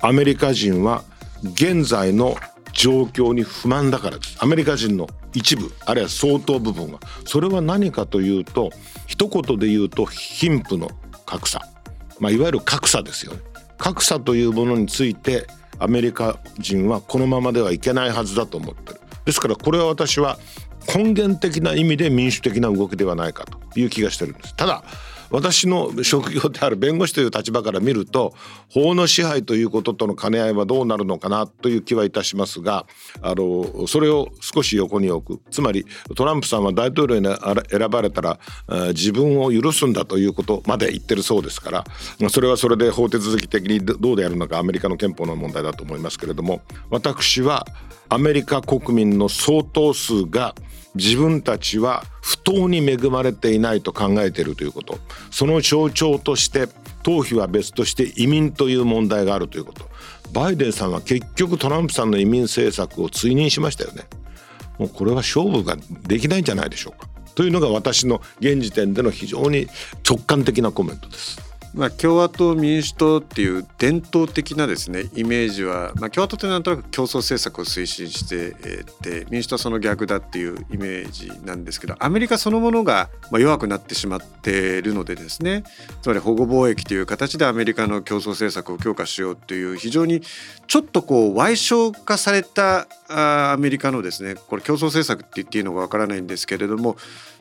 アメリカ人は現在の状況に不満だからです。アメリカ人の一部あるいは相当部分は、それは何かというと、一言で言うと貧富の格差、まあ、いわゆる格差ですよね。格差というものについてアメリカ人はこのままではいけないはずだと思ってる。ですからこれは私は根源的な意味で民主的な動きではないかという気がしてるんです。ただ私の職業である弁護士という立場から見ると、法の支配ということとの兼ね合いはどうなるのかなという気はいたしますが、あのそれを少し横に置く、つまりトランプさんは大統領に選ばれたら自分を許すんだということまで言ってるそうですから、それはそれで法手続き的にどうでやるのかアメリカの憲法の問題だと思いますけれども、私はアメリカ国民の相当数が自分たちは不当に恵まれていないと考えているということ、その象徴として頭皮は別として移民という問題があるということ。バイデンさんは結局トランプさんの移民政策を追認しましたよね。もうこれは勝負ができないんじゃないでしょうか、というのが私の現時点での非常に直感的なコメントです。まあ、共和党民主党っていう伝統的なですねイメージは、まあ、共和党ってなんとなく競争政策を推進して、えー、って民主党はその逆だっていうイメージなんですけど、アメリカそのものが弱くなってしまっているのでですね、つまり保護貿易という形でアメリカの競争政策を強化しようという、非常にちょっとこう矮小化されたアメリカのですね、これ競争政策って言っていいのかわからないんですけれども、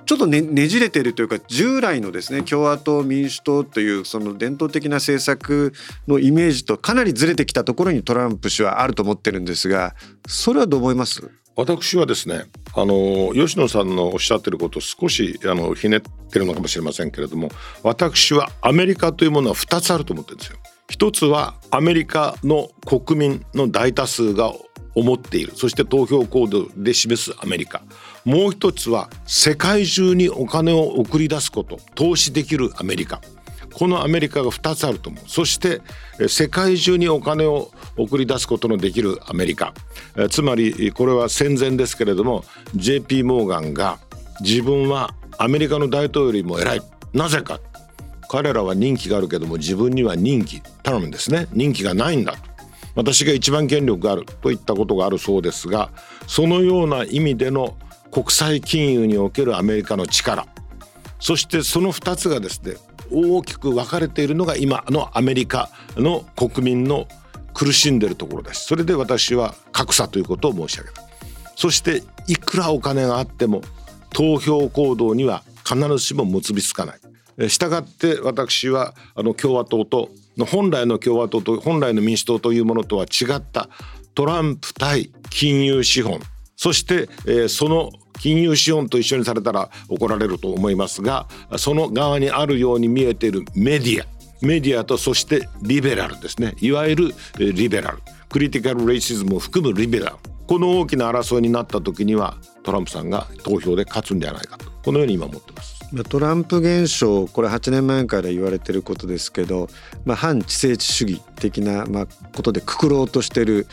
ちょっと ね, ねじれているというか、従来のですね共和党民主党というその伝統的な政策のイメージとかなりずれてきたところにトランプ氏はあると思ってるんですが、それはどう思います？私はですね、あの吉野さんのおっしゃってることを少しあのひねってるのかもしれませんけれども、私はアメリカというものはふたつあると思ってるんですよ。ひとつはアメリカの国民の大多数が思っている、そして投票行動で示すアメリカ。もう一つは世界中にお金を送り出すこと、投資できるアメリカ。このアメリカがふたつあると思う。そして世界中にお金を送り出すことのできるアメリカ。つまりこれは戦前ですけれども、ジェイピー モーガンが自分はアメリカの大統領よりも偉い。なぜか、彼らは任期があるけども自分には任期頼むんですね任期がないんだと、私が一番権力があるといったことがあるそうですが、そのような意味での国際金融におけるアメリカの力、そしてそのふたつがですね大きく分かれているのが今のアメリカの国民の苦しんでいるところです。それで私は格差ということを申し上げた。そしていくらお金があっても投票行動には必ずしも結びつかない。したがって私はあの共和党と本来の共和党と本来の民主党というものとは違ったトランプ対金融資本、そして、えー、その金融資本と一緒にされたら怒られると思いますが、その側にあるように見えているメディアメディアと、そしてリベラルですね、いわゆるリベラル、クリティカルレイシズムを含むリベラル、この大きな争いになった時にはトランプさんが投票で勝つんじゃないかと、このように今思っています。トランプ現象、これはちねんまえから言われてることですけど、まあ、反知性主義的なまあことでくくろうとしてる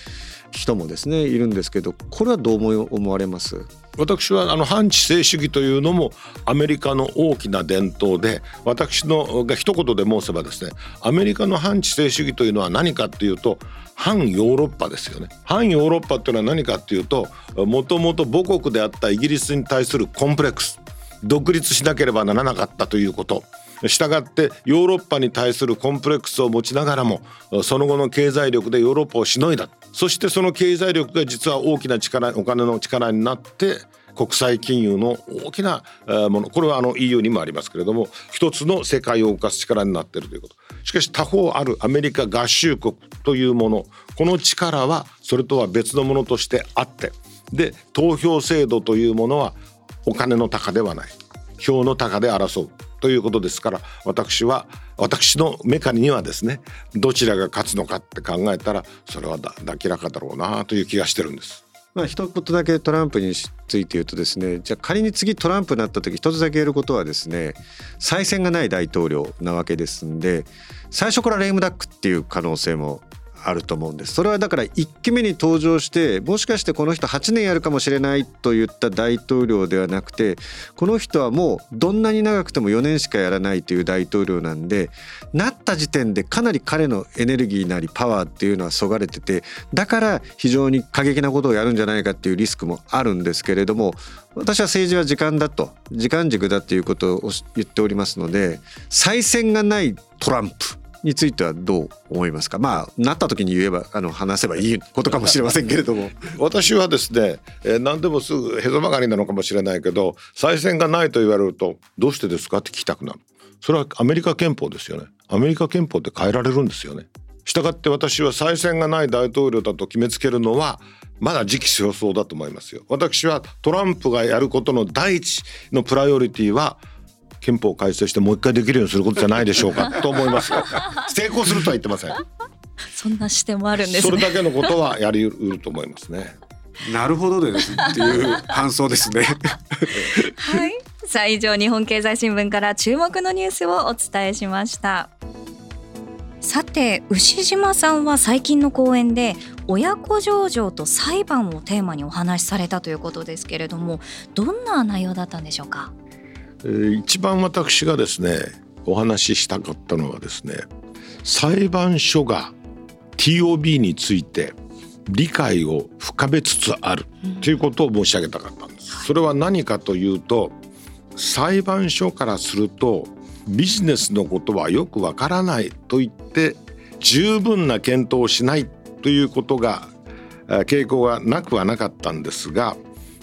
人もですねいるんですけど、これはどう思われます？私はあの反知性主義というのもアメリカの大きな伝統で、私のが一言で申せばですね、アメリカの反知性主義というのは何かっていうと反ヨーロッパですよね。反ヨーロッパというのは何かっていうと、もともと母国であったイギリスに対するコンプレックス、独立しなければならなかったということ、したがってヨーロッパに対するコンプレックスを持ちながらもその後の経済力でヨーロッパをしのいだ。そしてその経済力が実は大きな力、お金の力になって国際金融の大きなもの、これはあの イーユー にもありますけれども、一つの世界を動かす力になっているということ。しかし他方あるアメリカ合衆国というもの、この力はそれとは別のものとしてあって、で投票制度というものはお金の高ではない、票の高で争うということですから、私は私のメカニにはですね、どちらが勝つのかって考えたらそれはだ明らかだろうなという気がしてるんです。まあ、一言だけトランプについて言うとですね、じゃあ仮に次トランプになった時、一つだけ言えることはですね、再選がない大統領なわけですんで、最初からレームダックっていう可能性もあると思うんです。それはだからいっきめに登場して、もしかしてこの人はちねんやるかもしれないといった大統領ではなくて、この人はもうどんなに長くてもよねんしかやらないという大統領なんで、なった時点でかなり彼のエネルギーなりパワーっていうのはそがれてて、だから非常に過激なことをやるんじゃないかっていうリスクもあるんですけれども、私は政治は時間だと、時間軸だということを言っておりますので、再選がないトランプについてはどう思いますか？まあ、なった時に言えばあの話せばいいことかもしれませんけれども私はですね、えー、何でもすぐへそ曲がりなのかもしれないけど、再選がないと言われるとどうしてですかって聞きたくなる。それはアメリカ憲法ですよね。アメリカ憲法って変えられるんですよね。したがって私は再選がない大統領だと決めつけるのはまだ時期尚早だと思いますよ。私はトランプがやることの第一のプライオリティは憲法改正してもう一回できるようにすることじゃないでしょうかと思いますよ。成功するとは言ってません。そんな視点もあるんですね。それだけのことはやりうると思いますね。なるほどですっていう感想ですねはい、さあ以上日本経済新聞から注目のニュースをお伝えしました。さて牛島さんは最近の講演で親子情状と裁判をテーマにお話しされたということですけれども、どんな内容だったんでしょうか？一番私がですねお話ししたかったのはですね、裁判所が ティーオービー について理解を深めつつあるということを申し上げたかったんです。それは何かというと、裁判所からするとビジネスのことはよくわからないと言って十分な検討をしないということが傾向がなくはなかったんですが、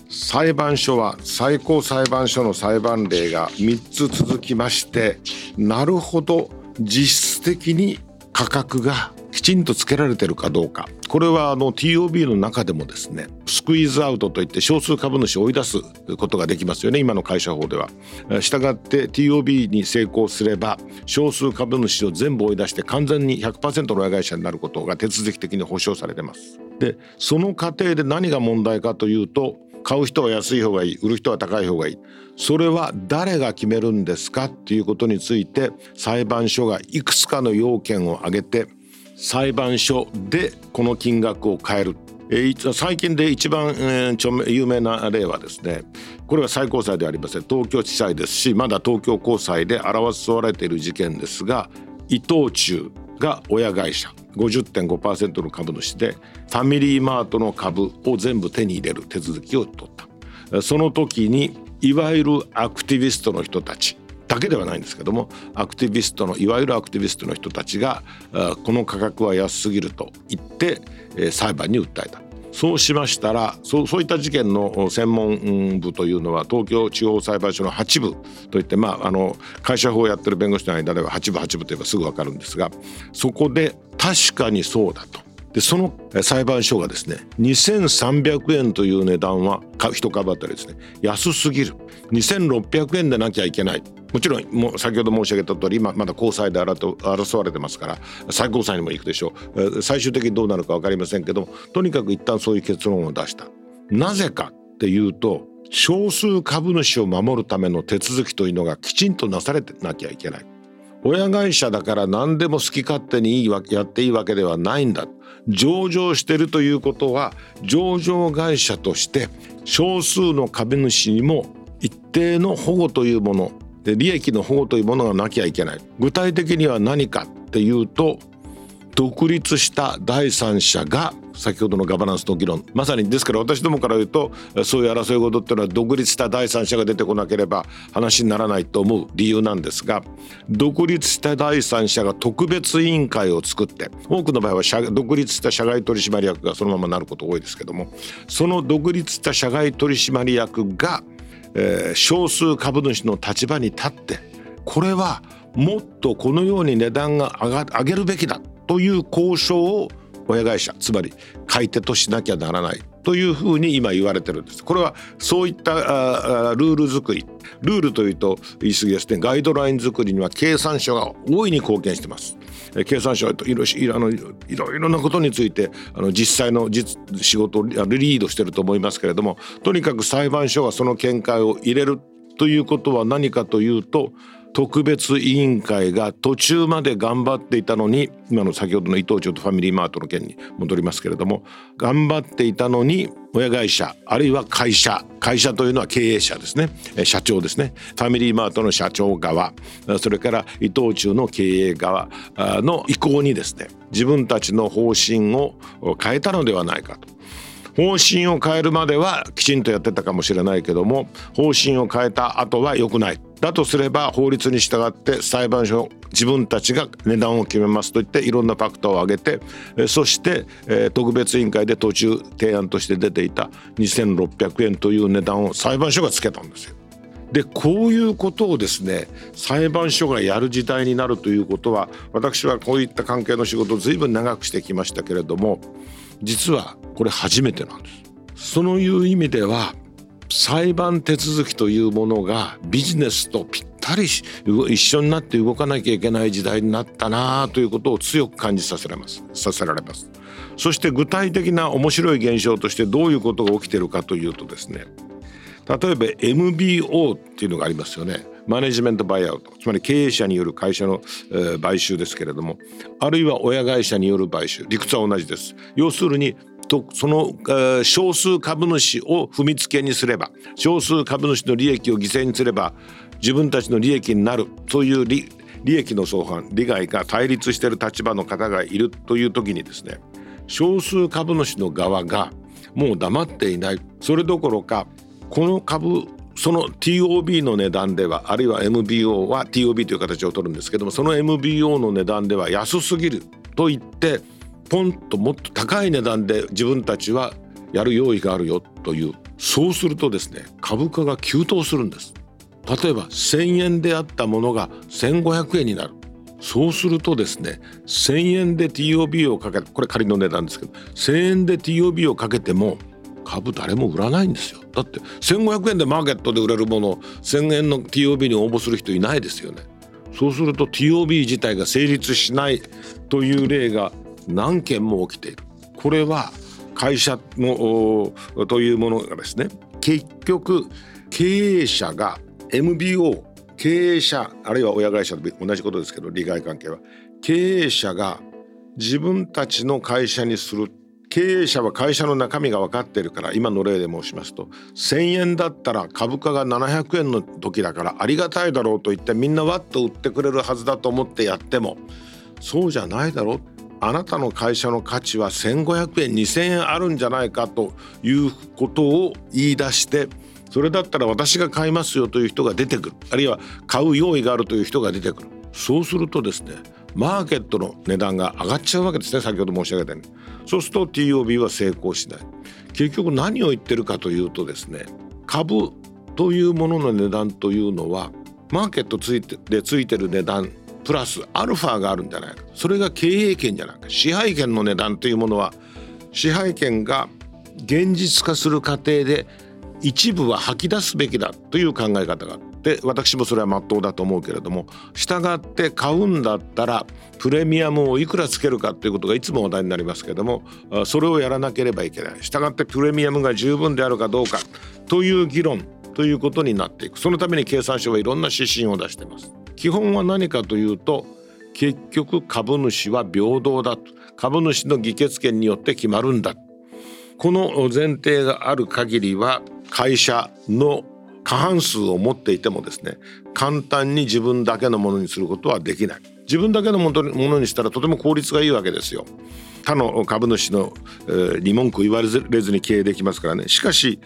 裁判所は最高裁判所の裁判例がみっつ続きまして、なるほど実質的に価格がきちんとつけられているかどうか、これはあの ティーオービー の中でもですね、スクイーズアウトといって少数株主を追い出すことができますよね、今の会社法では。したがって ティーオービー に成功すれば少数株主を全部追い出して完全に ひゃくパーセント の親会社になることが手続き的に保障されています。で、その過程で何が問題かというと、買う人は安い方がいい、売る人は高い方がいい、それは誰が決めるんですかっていうことについて裁判所がいくつかの要件を挙げて、裁判所でこの金額を変える。最近で一番有名な例はですね、これが最高裁ではありません、東京地裁ですし、まだ東京高裁で争われている事件ですが、伊藤忠が親会社 ごじゅってんごパーセント の株主で、ファミリーマートの株を全部手に入れる手続きを取った。その時にいわゆるアクティビストの人たちだけではないんですけども、アクティビストのいわゆるアクティビストの人たちがこの価格は安すぎると言って裁判に訴えた。そうしましたら、そ う, そういった事件の専門部というのは東京地方裁判所のはち部といって、まあ、あの会社法をやってる弁護士の間でははち部はち部といえばすぐ分かるんですが、そこで確かにそうだと。でその裁判所がですね、にせんさんびゃくえんという値段は一株当たりですね、安すぎる、にせんろっぴゃくえんでなきゃいけない。もちろんもう先ほど申し上げた通り、今まだ高裁で争われてますから、最高裁にも行くでしょう。最終的にどうなるか分かりませんけども、とにかく一旦そういう結論を出した。なぜかっていうと、少数株主を守るための手続きというのがきちんとなされてなきゃいけない。親会社だから何でも好き勝手にいいわやっていいわけではないんだ。上場してるということは、上場会社として少数の株主にも一定の保護というもの、利益の保護というものがなきゃいけない。具体的には何かっていうと、独立した第三者が、先ほどのガバナンスの議論、まさにですから、私どもから言うと、そういう争い事っていうのは独立した第三者が出てこなければ話にならないと思う理由なんですが、独立した第三者が特別委員会を作って、多くの場合は独立した社外取締役がそのままなること多いですけども、その独立した社外取締役がえー、少数株主の立場に立って、これはもっとこのように値段が上が、上げるべきだという交渉を親会社、つまり買い手としなきゃならないというふうに今言われてるんです。これはそういったルール作り、ルールというと言い過ぎですね、ガイドライン作りには経産省が大いに貢献してます。経産省はいろいろなことについて、あの実際の実仕事をリードしてると思いますけれども、とにかく裁判所がその見解を入れるということは何かというと、特別委員会が途中まで頑張っていたのに、今の先ほどの伊藤忠とファミリーマートの件に戻りますけれども、頑張っていたのに親会社、あるいは会社、会社というのは経営者ですね、社長ですね、ファミリーマートの社長側、それから伊藤忠の経営側の意向にですね、自分たちの方針を変えたのではないかと。方針を変えるまではきちんとやってたかもしれないけども、方針を変えた後は良くない。だとすれば、法律に従って裁判所、自分たちが値段を決めますといって、いろんなファクターを挙げて、そして特別委員会で途中提案として出ていたにせんろっぴゃくえんという値段を裁判所がつけたんですよ。でこういうことをですね、裁判所がやる時代になるということは、私はこういった関係の仕事を随分長くしてきましたけれども、実はこれ初めてなんです。そのいう意味では、裁判手続きというものがビジネスとぴったり一緒になって動かなきゃいけない時代になったなということを強く感じさせられます、させられます。そして具体的な面白い現象としてどういうことが起きているかというとですね、例えば エムビーオー っていうのがありますよね。マネジメントバイアウト、つまり経営者による会社の買収ですけれども、あるいは親会社による買収、理屈は同じです。要するにとその、えー、少数株主を踏みつけにすれば、少数株主の利益を犠牲にすれば自分たちの利益になる、そういう 利, 利益の相反、利害が対立している立場の方がいるという時にですね、少数株主の側がもう黙っていない。それどころか、この株、その ティーオービー の値段では、あるいは エムビーオー は ティーオービー という形を取るんですけども、その エムビーオー の値段では安すぎると言って、ポンともっと高い値段で自分たちはやる用意があるよという。そうするとですね、株価が急騰するんです。例えばせんえんであったものがせんごひゃくえんになる。そうするとですね、せんえんで ティーオービー をかけて、これ仮の値段ですけど、せんえんで ティーオービー をかけても株誰も売らないんですよ。だってせんごひゃくえんでマーケットで売れるものをせんえんの ティーオービー に応募する人いないですよね。そうすると ティーオービー 自体が成立しないという例が何件も起きている。これは会社のというものがですね、結局経営者が エムビーオー、 経営者あるいは親会社と同じことですけど、利害関係は経営者が自分たちの会社にする、経営者は会社の中身が分かっているから、今の例で申しますとせんえんだったら株価がななひゃくえんの時だからありがたいだろうと言ってみんなワッと売ってくれるはずだと思ってやっても、そうじゃないだろう、あなたの会社の価値はせんごひゃくえんにせんえんあるんじゃないかということを言い出して、それだったら私が買いますよという人が出てくる、あるいは買う用意があるという人が出てくる。そうするとですね、マーケットの値段が上がっちゃうわけですね。先ほど申し上げたように、そうすると ティーオービー は成功しない。結局何を言ってるかというとですね、株というものの値段というのはマーケットついてでついてる値段プラスアルファがあるんじゃないか、それが経営権じゃないか。支配権の値段というものは、支配権が現実化する過程で一部は吐き出すべきだという考え方があって、私もそれは真っ当だと思うけれども、従って買うんだったらプレミアムをいくらつけるかということがいつも話題になりますけれども、それをやらなければいけない。従ってプレミアムが十分であるかどうかという議論ということになっていく。そのために経産省はいろんな指針を出しています。基本は何かというと、結局株主は平等だと、株主の議決権によって決まるんだ、この前提がある限りは会社の過半数を持っていてもですね、簡単に自分だけのものにすることはできない。自分だけのものにしたらとても効率がいいわけですよ。他の株主の、えー、に文句言われずに経営できますからね。しかし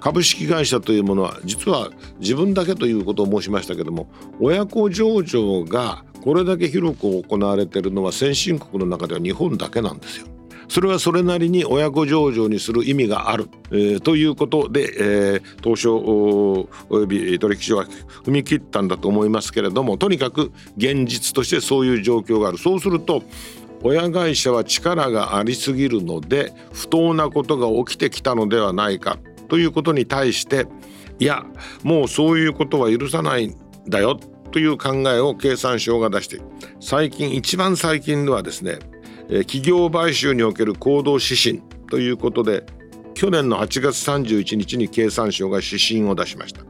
株式会社というものは、実は自分だけということを申しましたけども、親子上場がこれだけ広く行われているのは先進国の中では日本だけなんですよ。それはそれなりに親子上場にする意味がある、えー、ということで、えー、東証および取引所が踏み切ったんだと思いますけれども、とにかく現実としてそういう状況がある。そうすると親会社は力がありすぎるので不当なことが起きてきたのではないかということに対して、いやもうそういうことは許さないんだよという考えを経産省が出している。最近、一番最近ではですね、企業買収における行動指針ということで、去年のはちがつさんじゅういちにちに経産省が指針を出しました。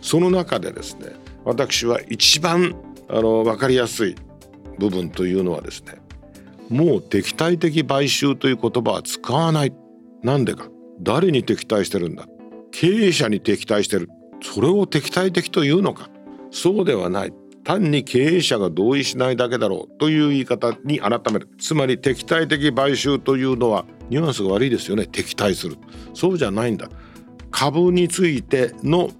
その中でですね、私は一番あの分かりやすい部分というのはですね、もう敵対的買収という言葉は使わない。なんでか。誰に敵対してるんだ。経営者に敵対してる。それを敵対的というのか。そうではない。単に経営者が同意しないだけだろうという言い方に改める。つまり敵対的買収というのはニュアンスが悪いですよね。敵対する、そうじゃないんだ。株についての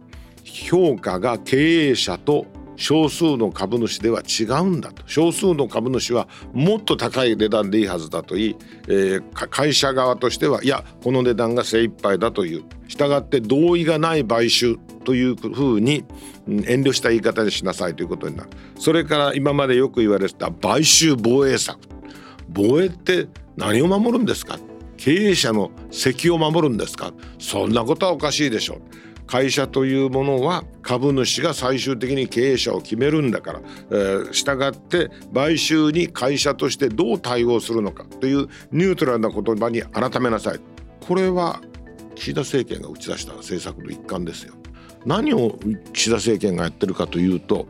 評価が経営者と少数の株主では違うんだと。少数の株主はもっと高い値段でいいはずだと言い、えー、会社側としてはいやこの値段が精一杯だという、従って同意がない買収というふうに遠慮した言い方にしなさいということになる。それから今までよく言われてた買収防衛策、防衛って何を守るんですか、経営者の責を守るんですか、そんなことはおかしいでしょう。会社というものは株主が最終的に経営者を決めるんだから、えー、従って買収に会社としてどう対応するのかというニュートラルな言葉に改めなさい。これは岸田政権が打ち出した政策の一環ですよ。何を岸田政権がやってるかというと、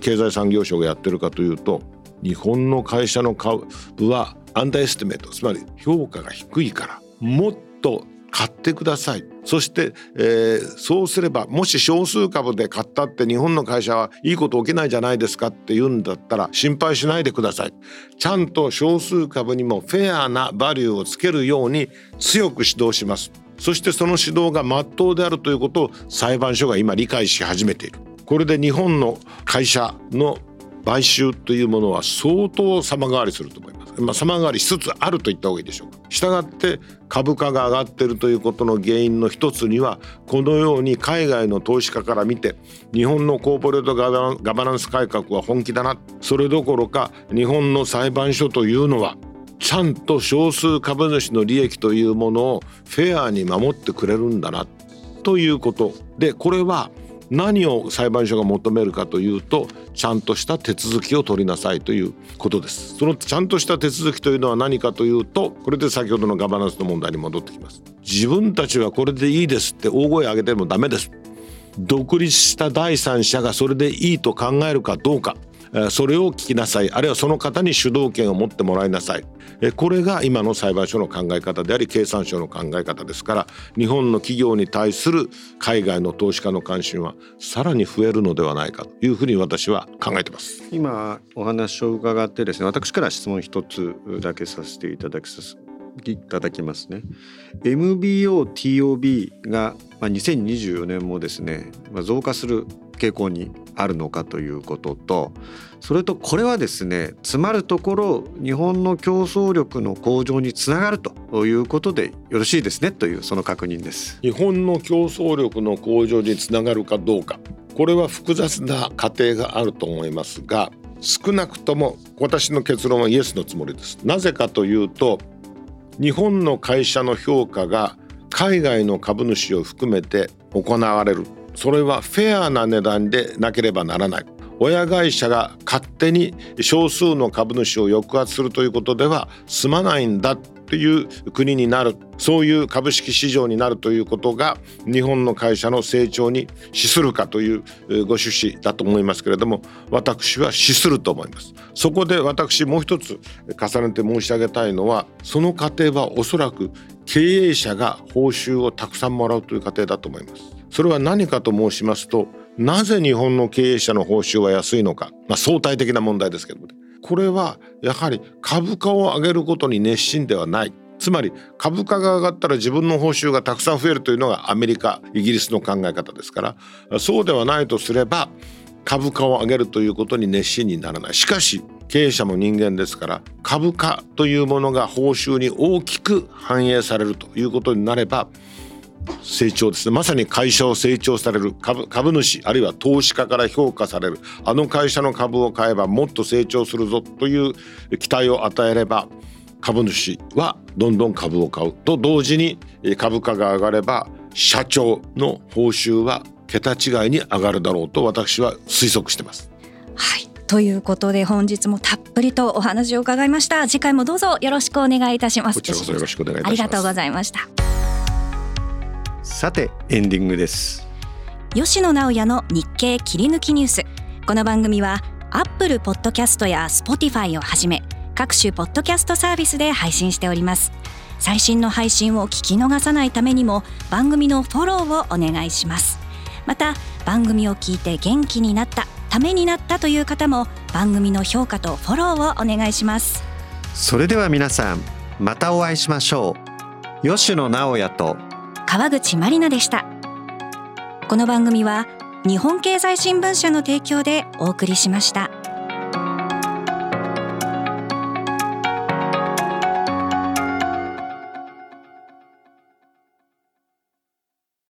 経済産業省がやってるかというと、日本の会社の株はアンダーエスティメート、つまり評価が低いからもっと買ってください。そして、えー、そうすればもし少数株で買ったって日本の会社はいいこと起きないじゃないですかって言うんだったら心配しないでください。ちゃんと少数株にもフェアなバリューをつけるように強く指導します。そしてその指導が真っ当であるということを裁判所が今理解し始めている。これで日本の会社の買収というものは相当様変わりすると思います。まあ、様変わりしつつあると言った方がいいでしょうか。したがって株価が上がっているということの原因の一つには、このように海外の投資家から見て日本のコーポレートガバナンス改革は本気だな、それどころか日本の裁判所というのはちゃんと少数株主の利益というものをフェアに守ってくれるんだなということで、これは何を裁判所が求めるかというと、ちゃんとした手続きを取りなさいということです。そのちゃんとした手続きというのは何かというと、これで先ほどのガバナンスの問題に戻ってきます。自分たちはこれでいいですって大声を上げてもダメです。独立した第三者がそれでいいと考えるかどうか、それを聞きなさい、あるいはその方に主導権を持ってもらいなさい、これが今の裁判所の考え方であり経産省の考え方ですから、日本の企業に対する海外の投資家の関心はさらに増えるのではないかというふうに私は考えています。今お話を伺ってですね、私から質問一つだけさせていただきますいただきますね。 エムビーオーティーオービー がにせんにじゅうよねんもですね増加する傾向にあるのかということと、それとこれはですね詰まるところ日本の競争力の向上につながるということでよろしいですねというその確認です。日本の競争力の向上につながるかどうか、これは複雑な過程があると思いますが、少なくとも私の結論はイエスのつもりです。なぜかというと、日本の会社の評価が海外の株主を含めて行われる、それはフェアな値段でなければならない。親会社が勝手に少数の株主を抑圧するということでは済まないんだという国になる、そういう株式市場になるということが日本の会社の成長に資するかというご趣旨だと思いますけれども、私は資すると思います。そこで私もう一つ重ねて申し上げたいのは、その過程はおそらく経営者が報酬をたくさんもらうという過程だと思います。それは何かと申しますと、なぜ日本の経営者の報酬は安いのか、まあ、相対的な問題ですけども、ね、これはやはり株価を上げることに熱心ではない。つまり株価が上がったら自分の報酬がたくさん増えるというのがアメリカ、イギリスの考え方ですから、そうではないとすれば株価を上げるということに熱心にならない。しかし経営者も人間ですから、株価というものが報酬に大きく反映されるということになれば成長ですね、まさに会社を成長される 株, 株主あるいは投資家から評価される、あの会社の株を買えばもっと成長するぞという期待を与えれば株主はどんどん株を買うと同時に、株価が上がれば社長の報酬は桁違いに上がるだろうと私は推測しています。はい、ということで本日もたっぷりとお話を伺いました。次回もどうぞよろしくお願いいたします。こちらこそよろしくお願いいたします。ありがとうございました。さてエンディングです。吉野直也の日経切り抜きニュース。この番組はアップルポッドキャストや Spotify をはじめ各種ポッドキャストサービスで配信しております。最新の配信を聞き逃さないためにも番組のフォローをお願いします。また番組を聞いて元気になったためになったという方も番組の評価とフォローをお願いします。それでは皆さんまたお会いしましょう。吉野直也と川口まりなでした。この番組は日本経済新聞社の提供でお送りしました。